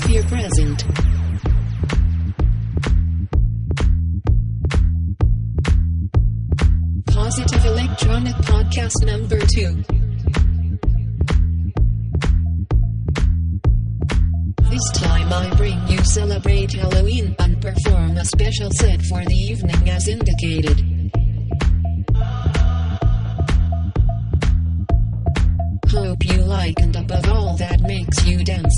atmosphere present. Positive Electronic Podcast number 2. This time I bring you Celebrate Halloween and perform a special set for the evening as indicated. Hope you like, and above all, that makes you dance.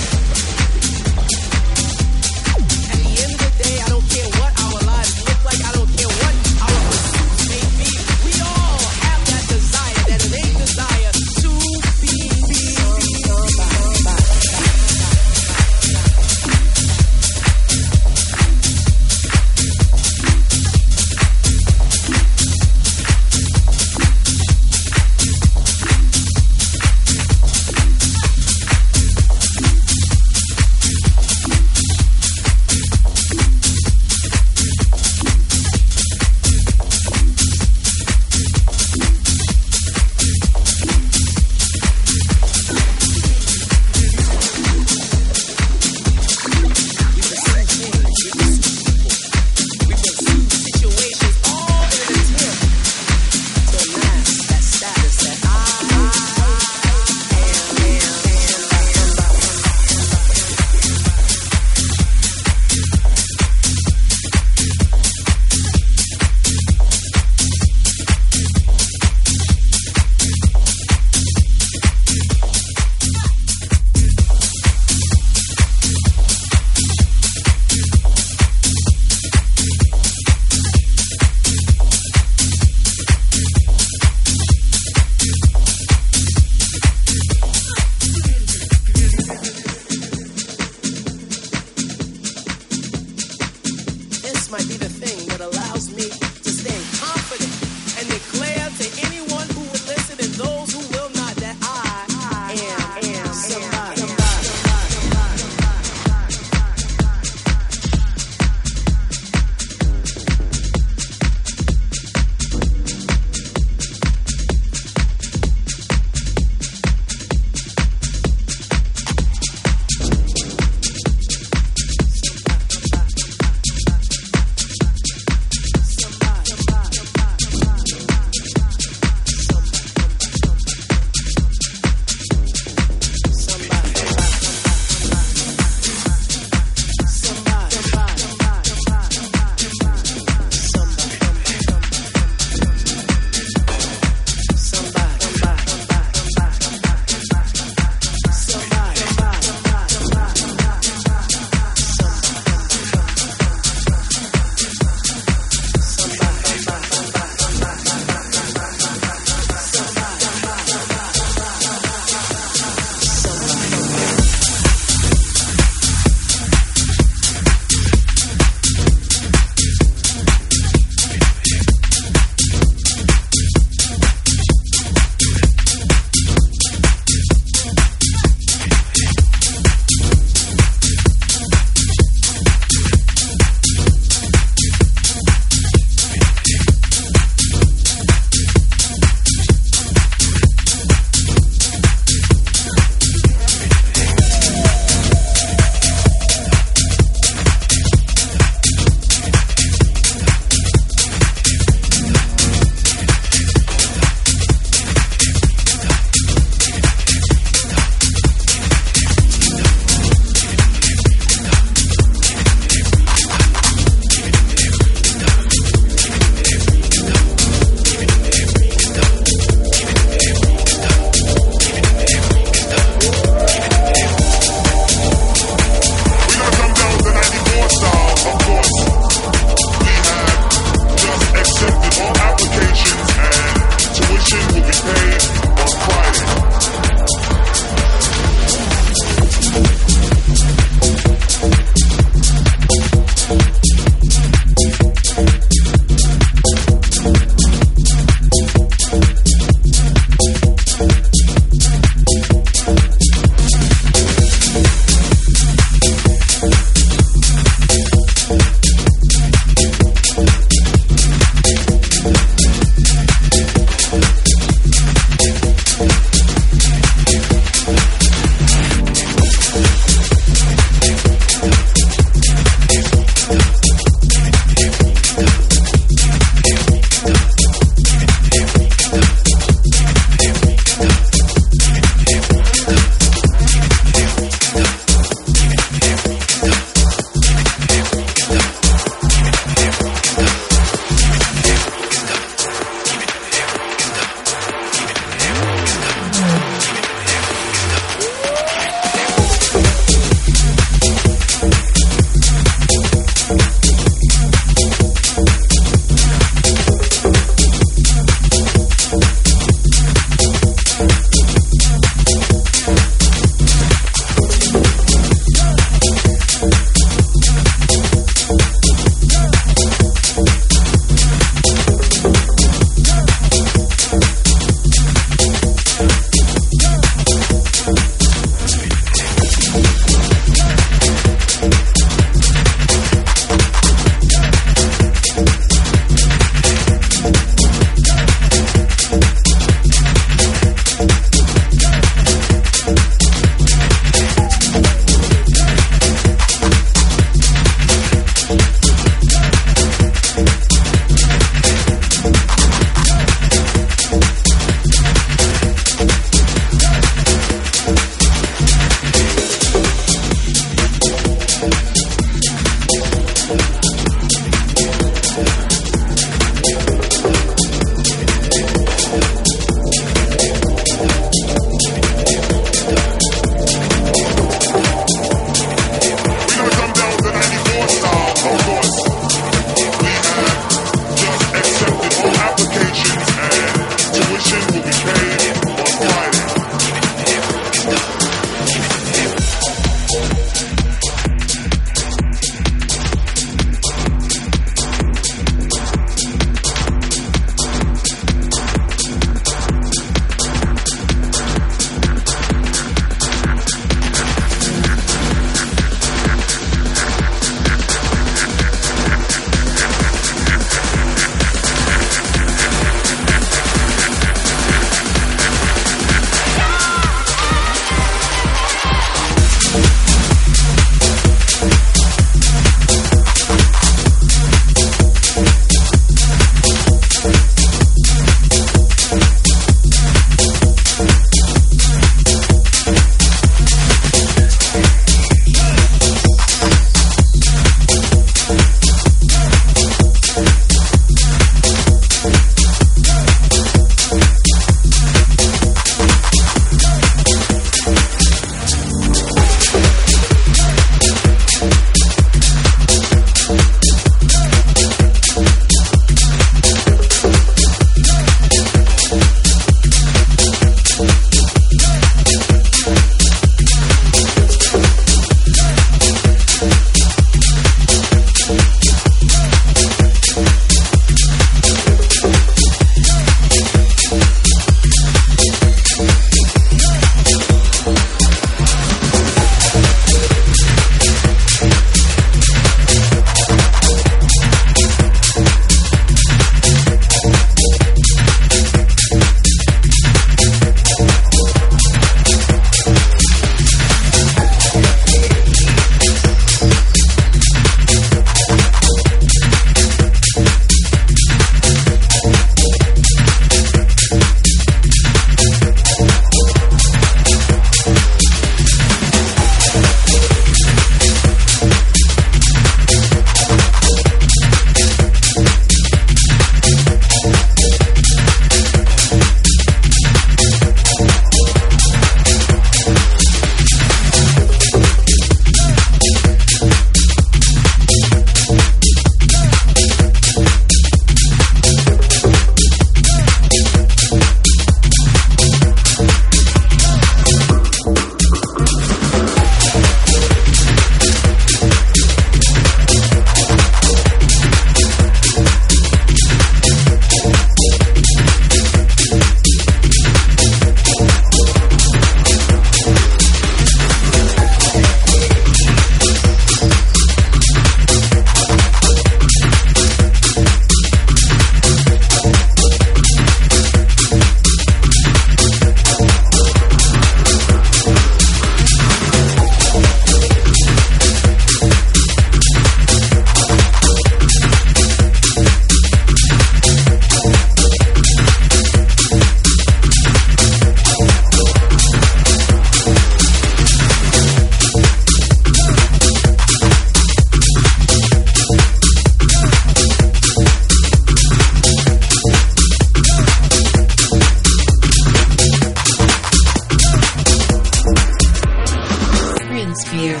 atmosphere.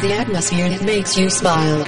The atmosphere that makes you smile.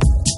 Thank you.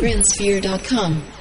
PrinceFear.com